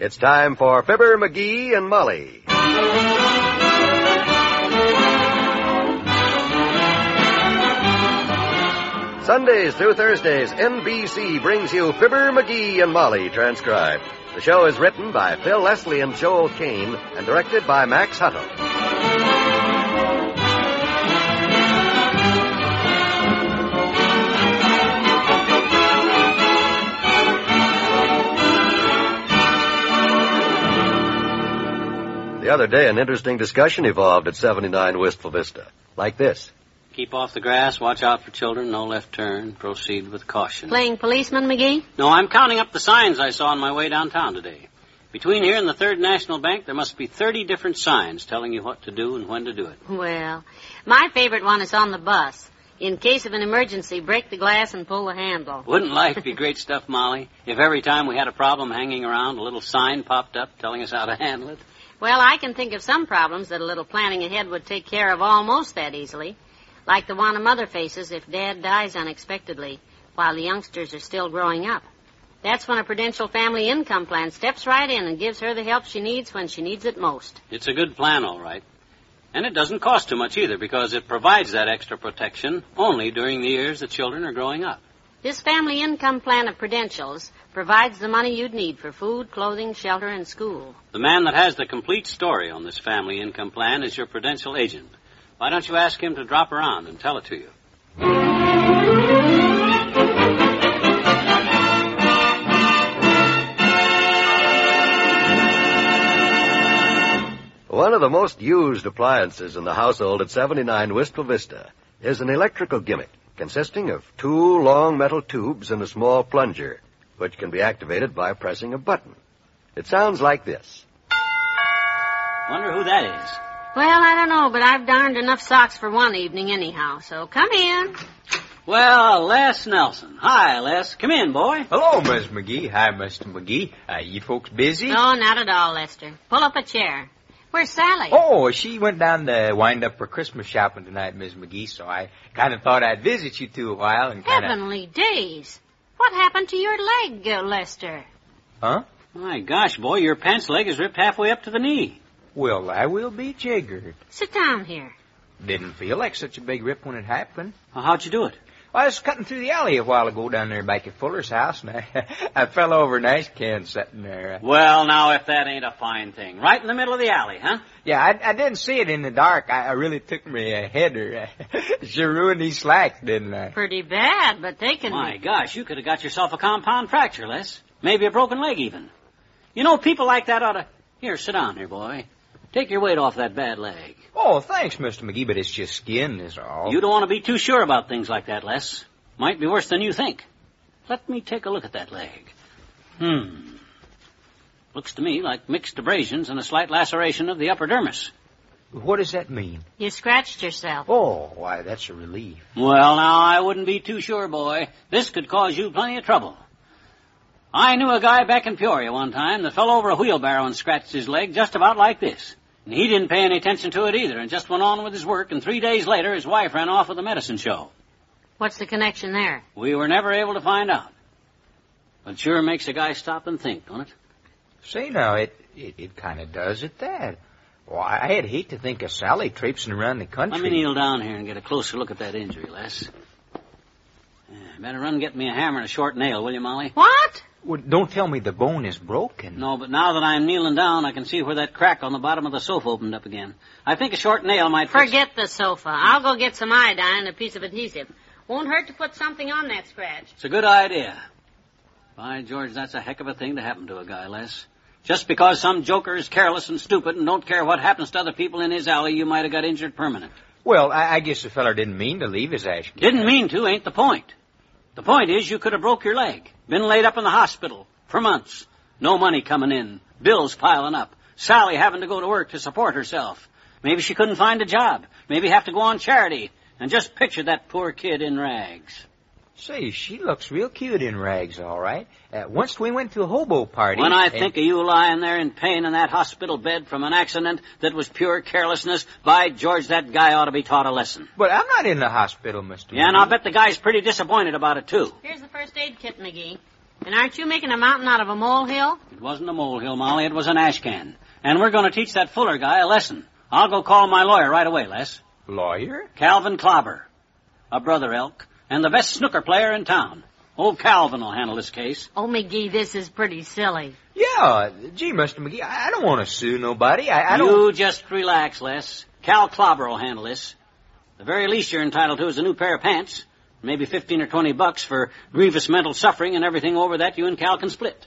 It's time for Fibber McGee and Molly. Sundays through Thursdays, NBC brings you Fibber McGee and Molly, transcribed. The show is written by Phil Leslie and Joel Kane and directed by Max Hutto. The other day, an interesting discussion evolved at 79 Wistful Vista, like this. Keep off the grass, watch out for children, no left turn, proceed with caution. Playing policeman, McGee? No, I'm counting up the signs I saw on my way downtown today. Between here and the Third National Bank, there must be 30 different signs telling you what to do and when to do it. Well, my favorite one is on the bus. In case of an emergency, break the glass and pull the handle. Wouldn't life be great stuff, Molly, if every time we had a problem hanging around, a little sign popped up telling us how to handle it? Well, I can think of some problems that a little planning ahead would take care of almost that easily, like the one a mother faces if Dad dies unexpectedly while the youngsters are still growing up. That's when a Prudential family income plan steps right in and gives her the help she needs when she needs it most. It's a good plan, all right. And it doesn't cost too much either, because it provides that extra protection only during the years the children are growing up. This family income plan of Prudential's provides the money you'd need for food, clothing, shelter, and school. The man that has the complete story on this family income plan is your Prudential agent. Why don't you ask him to drop around and tell it to you? One of the most used appliances in the household at 79 Wistful Vista is an electrical gimmick consisting of two long metal tubes and a small plunger, which can be activated by pressing a button. It sounds like this. Wonder who that is. Well, I don't know, but I've darned enough socks for one evening anyhow, so come in. Well, Les Nelson. Hi, Les. Come in, boy. Hello, Miss McGee. Hi, Mr. McGee. Are you folks busy? No, not at all, Lester. Pull up a chair. Where's Sally? Oh, she went down to wind up for Christmas shopping tonight, Miss McGee, so I kind of thought I'd visit you two a while and kind of... Heavenly days. What happened to your leg, Lester? Huh? My gosh, boy, your pants leg is ripped halfway up to the knee. Well, I will be jiggered. Sit down here. Didn't feel like such a big rip when it happened. Well, how'd you do it? Well, I was cutting through the alley a while ago down there back at Fuller's house, and I fell over an ice can sitting there. Well, now, if that ain't a fine thing. Right in the middle of the alley, huh? Yeah, I didn't see it in the dark. I really took me a header. Sure ruined these slacks, didn't I? Pretty bad, but they can... My gosh, you could have got yourself a compound fracture, Les. Maybe a broken leg, even. You know, people like that ought to... Here, sit down here, boy. Take your weight off that bad leg. Oh, thanks, Mr. McGee, but it's just skin is all. You don't want to be too sure about things like that, Les. Might be worse than you think. Let me take a look at that leg. Looks to me like mixed abrasions and a slight laceration of the upper dermis. What does that mean? You scratched yourself. Oh, why, that's a relief. Well, now, I wouldn't be too sure, boy. This could cause you plenty of trouble. I knew a guy back in Peoria one time that fell over a wheelbarrow and scratched his leg just about like this. And he didn't pay any attention to it either and just went on with his work, and 3 days later his wife ran off with a medicine show. What's the connection there? We were never able to find out. But sure makes a guy stop and think, don't it? Say, now, it kind of does at that. Well, I'd hate to think of Sally traipsing around the country. Let me kneel down here and get a closer look at that injury, Les. Better run and get me a hammer and a short nail, will you, Molly? What? Well, don't tell me the bone is broken. No, but now that I'm kneeling down, I can see where that crack on the bottom of the sofa opened up again. I think a short nail might... Forget the sofa. I'll go get some iodine and a piece of adhesive. Won't hurt to put something on that scratch. It's a good idea. By George, that's a heck of a thing to happen to a guy, Les. Just because some joker is careless and stupid and don't care what happens to other people in his alley, you might have got injured permanent. Well, I guess the feller didn't mean to leave his ash can. Didn't mean to ain't the point. The point is you could have broke your leg, been laid up in the hospital for months, no money coming in, bills piling up, Sally having to go to work to support herself. Maybe she couldn't find a job, maybe have to go on charity, and just picture that poor kid in rags. Say, she looks real cute in rags, all right. Once we went to a hobo party... When I think of you lying there in pain in that hospital bed from an accident that was pure carelessness, by George, that guy ought to be taught a lesson. But I'm not in the hospital, Mr. McGee. Yeah, and I'll bet the guy's pretty disappointed about it, too. Here's the first aid kit, McGee. And aren't you making a mountain out of a molehill? It wasn't a molehill, Molly. It was an ash can. And we're going to teach that Fuller guy a lesson. I'll go call my lawyer right away, Les. Lawyer? Calvin Clobber. A brother elk. And the best snooker player in town. Old Calvin will handle this case. Oh, McGee, this is pretty silly. Yeah. Gee, Mr. McGee, I don't want to sue nobody. I don't... You just relax, Les. Cal Clobber will handle this. The very least you're entitled to is a new pair of pants. Maybe $15 or $20 for grievous mental suffering and everything over that you and Cal can split.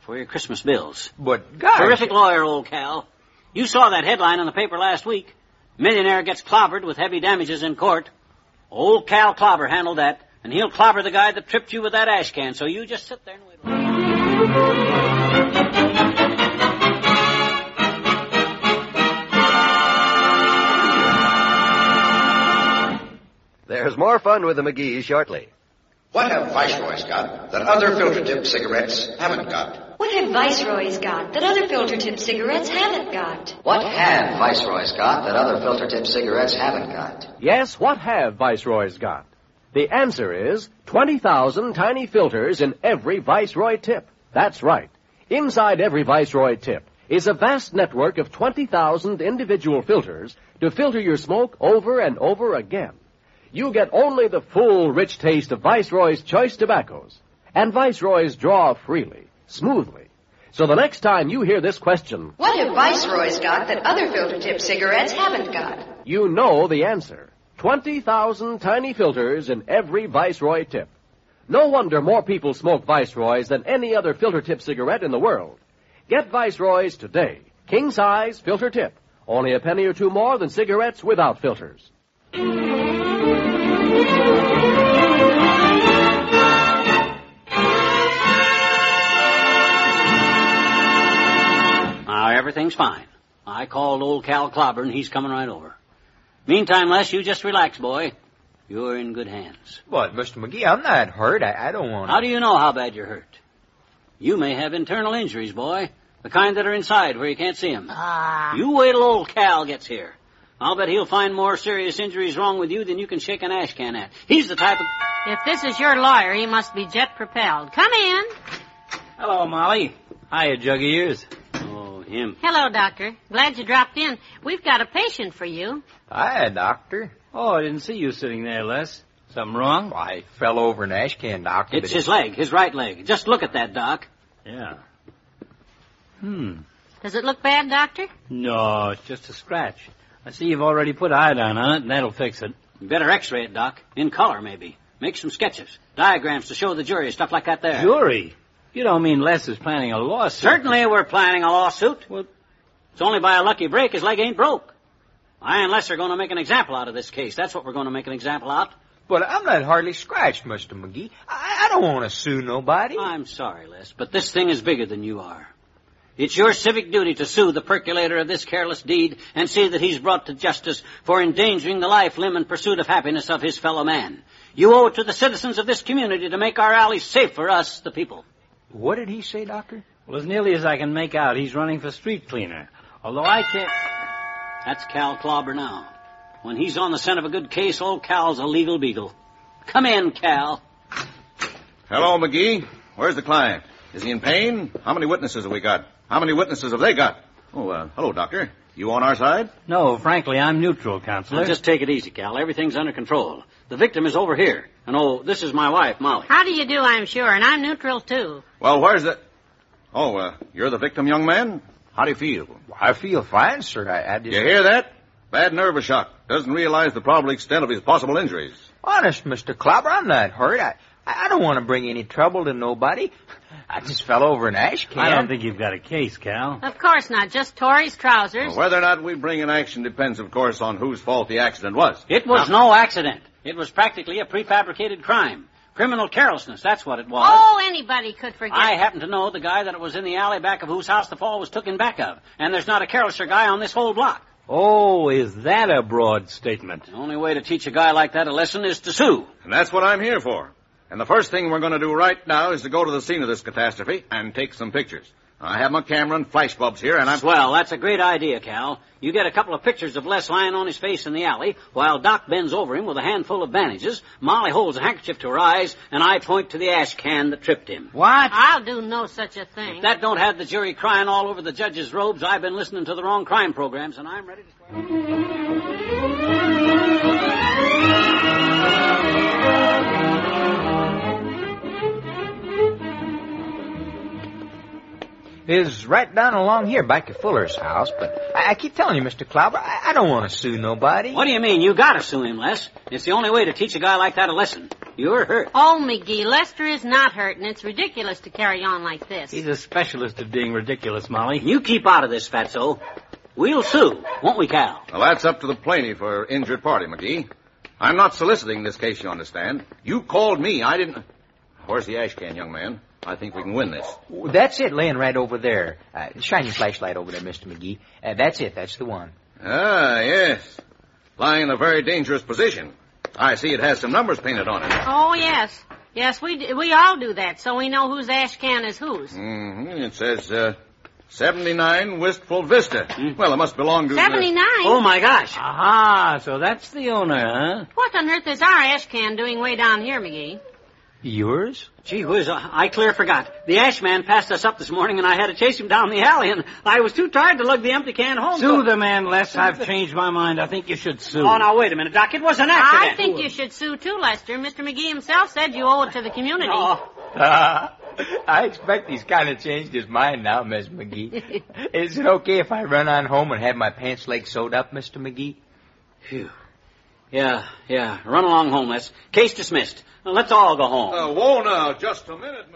For your Christmas bills. But, gosh... Terrific lawyer, old Cal. You saw that headline in the paper last week. Millionaire gets clobbered with heavy damages in court. Old Cal Clobber handled that, and he'll clobber the guy that tripped you with that ash can, so you just sit there and wait. There's more fun with the McGees shortly. What have Viceroys got that other filter-tipped cigarettes haven't got? What have Viceroys got that other filter-tipped cigarettes haven't got? What have Viceroys got that other filter-tipped cigarettes haven't got? Yes, what have Viceroys got? The answer is 20,000 tiny filters in every Viceroy tip. That's right. Inside every Viceroy tip is a vast network of 20,000 individual filters to filter your smoke over and over again. You get only the full, rich taste of Viceroy's choice tobaccos. And Viceroy's draw freely, smoothly. So the next time you hear this question, what have Viceroy's got that other filter-tip cigarettes haven't got? You know the answer. 20,000 tiny filters in every Viceroy tip. No wonder more people smoke Viceroy's than any other filter-tip cigarette in the world. Get Viceroy's today. King-size filter-tip. Only a penny or two more than cigarettes without filters. Now, everything's fine. I called old Cal Clobber, and he's coming right over. Meantime, Les, you just relax, boy. You're in good hands. But, Mr. McGee, I'm not hurt. I don't want to... How do you know how bad you're hurt? You may have internal injuries, boy. The kind that are inside where you can't see them. You wait till old Cal gets here. I'll bet he'll find more serious injuries wrong with you than you can shake an ash can at. He's the type of... If this is your lawyer, he must be jet-propelled. Come in. Hello, Molly. Hiya, jug ears. Oh, him. Hello, Doctor. Glad you dropped in. We've got a patient for you. Hiya, Doctor. Oh, I didn't see you sitting there, Les. Something wrong? Well, I fell over an ash can, Doctor. It's his leg, his right leg. Just look at that, Doc. Yeah. Does it look bad, Doctor? No, it's just a scratch. I see you've already put iodine on it, and that'll fix it. Better x-ray it, Doc. In color, maybe. Make some sketches. Diagrams to show the jury, stuff like that there. Jury? You don't mean Les is planning a lawsuit? Certainly we're planning a lawsuit. Well, it's only by a lucky break his leg ain't broke. I and Les are going to make an example out of this case. That's what we're going to make an example out. But I'm not hardly scratched, Mr. McGee. I don't want to sue nobody. I'm sorry, Les, but this thing is bigger than you are. It's your civic duty to sue the percolator of this careless deed and see that he's brought to justice for endangering the life, limb, and pursuit of happiness of his fellow man. You owe it to the citizens of this community to make our alleys safe for us, the people. What did he say, Doctor? Well, as nearly as I can make out, he's running for street cleaner. Although I can't... That's Cal Clobber now. When he's on the scent of a good case, old Cal's a legal beagle. Come in, Cal. Hello, McGee. Where's the client? Is he in pain? How many witnesses have we got? How many witnesses have they got? Oh, hello, Doctor. You on our side? No, frankly, I'm neutral, Counselor. Now just take it easy, Cal. Everything's under control. The victim is over here. And, oh, this is my wife, Molly. How do you do, I'm sure, and I'm neutral, too. Well, where's the... Oh, you're the victim, young man? How do you feel? I feel fine, sir. I just... You hear that? Bad nervous shock. Doesn't realize the probable extent of his possible injuries. Honest, Mr. Clobber, I'm not hurt. I don't want to bring any trouble to nobody. I just fell over an ash can. I don't think you've got a case, Cal. Of course not. Just tore his trousers. Well, whether or not we bring an action depends, of course, on whose fault the accident was. It was no accident. It was practically a prefabricated crime. Criminal carelessness, that's what it was. Oh, anybody could forget. I happen to know the guy that was in the alley back of whose house the fall was took in back of. And there's not a carelesser guy on this whole block. Oh, is that a broad statement? The only way to teach a guy like that a lesson is to sue. And that's what I'm here for. And the first thing we're going to do right now is to go to the scene of this catastrophe and take some pictures. I have my camera and flashbulbs here, and I'm... Swell, that's a great idea, Cal. You get a couple of pictures of Les lying on his face in the alley, while Doc bends over him with a handful of bandages, Molly holds a handkerchief to her eyes, and I point to the ash can that tripped him. What? I'll do no such a thing. If that don't have the jury crying all over the judge's robes, I've been listening to the wrong crime programs, and I'm ready to swear. Is right down along here back to Fuller's house, but I keep telling you, Mr. Clobber, I don't want to sue nobody. What do you mean? You got to sue him, Les. It's the only way to teach a guy like that a lesson. You're hurt. Oh, McGee, Lester is not hurt, and it's ridiculous to carry on like this. He's a specialist at being ridiculous, Molly. You keep out of this, Fatso. We'll sue, won't we, Cal? Well, that's up to the plaintiff or injured party, McGee. I'm not soliciting this case, you understand. You called me. I didn't... Where's the ash can, young man? I think we can win this. That's it, laying right over there. Shine your flashlight over there, Mr. McGee. That's it. That's the one. Ah, yes. Lying in a very dangerous position. I see it has some numbers painted on it. Oh, yes. Yes, we all do that, so we know whose ash can is whose. Mm-hmm. It says 79 Wistful Vista. Mm. Well, it must belong to... 79? Oh, my gosh. Aha, so that's the owner, huh? What on earth is our ash can doing way down here, McGee? Yours? Gee whiz, I clear forgot. The ash man passed us up this morning, and I had to chase him down the alley, and I was too tired to lug the empty can home. Sue the man, Les. I've changed my mind. I think you should sue. Oh, now, wait a minute, Doc. It was an accident. I think you should sue, too, Lester. Mr. McGee himself said you owe it to the community. Oh. I expect he's kind of changed his mind now, Miss McGee. Is it okay if I run on home and have my pants legs sewed up, Mr. McGee? Phew. Yeah. Run along home, Les. Case dismissed. Now, let's all go home. Whoa, now, just a minute.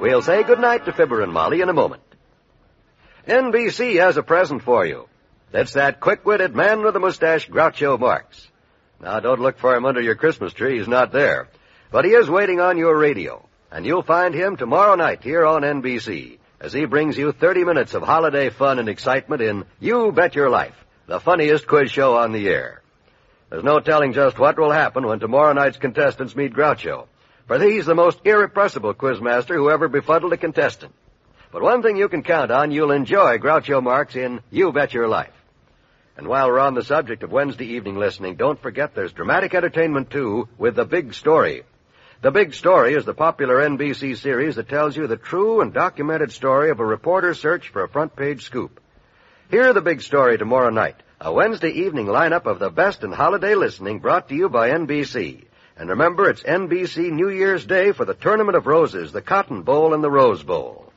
We'll say goodnight to Fibber and Molly in a moment. NBC has a present for you. That's that quick-witted man with a mustache, Groucho Marx. Now, don't look for him under your Christmas tree. He's not there. But he is waiting on your radio, and you'll find him tomorrow night here on NBC as he brings you 30 minutes of holiday fun and excitement in You Bet Your Life, the funniest quiz show on the air. There's no telling just what will happen when tomorrow night's contestants meet Groucho, for he's the most irrepressible quizmaster who ever befuddled a contestant. But one thing you can count on, you'll enjoy Groucho Marx in You Bet Your Life. And while we're on the subject of Wednesday evening listening, don't forget there's dramatic entertainment, too, with The Big Story. The Big Story is the popular NBC series that tells you the true and documented story of a reporter's search for a front-page scoop. Hear The Big Story tomorrow night, a Wednesday evening lineup of the best in holiday listening brought to you by NBC. And remember, it's NBC New Year's Day for the Tournament of Roses, the Cotton Bowl, and the Rose Bowl.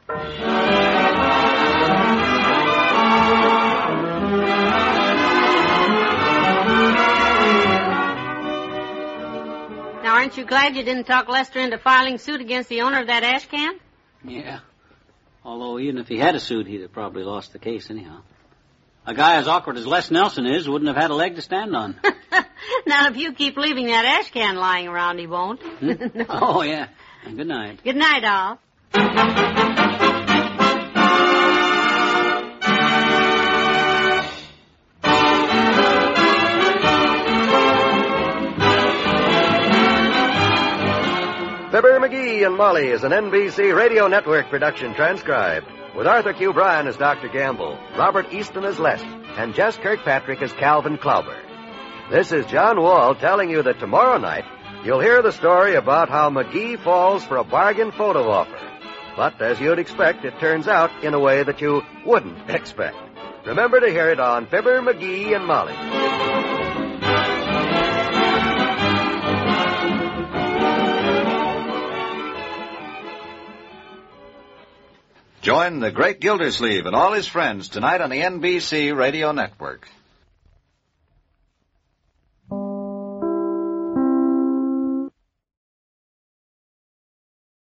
Aren't you glad you didn't talk Lester into filing suit against the owner of that ash can? Yeah. Although even if he had a suit, he'd have probably lost the case anyhow. A guy as awkward as Les Nelson is wouldn't have had a leg to stand on. Now, if you keep leaving that ash can lying around, he won't. Hmm? No. Oh, yeah. And good night. Good night, all. Fibber McGee and Molly is an NBC Radio Network production transcribed, with Arthur Q. Bryan as Dr. Gamble, Robert Easton as Les, and Jess Kirkpatrick as Calvin Clobber. This is John Wall telling you that tomorrow night you'll hear the story about how McGee falls for a bargain photo offer. But as you'd expect, it turns out in a way that you wouldn't expect. Remember to hear it on Fibber McGee and Molly. Join the Great Gildersleeve and all his friends tonight on the NBC Radio Network.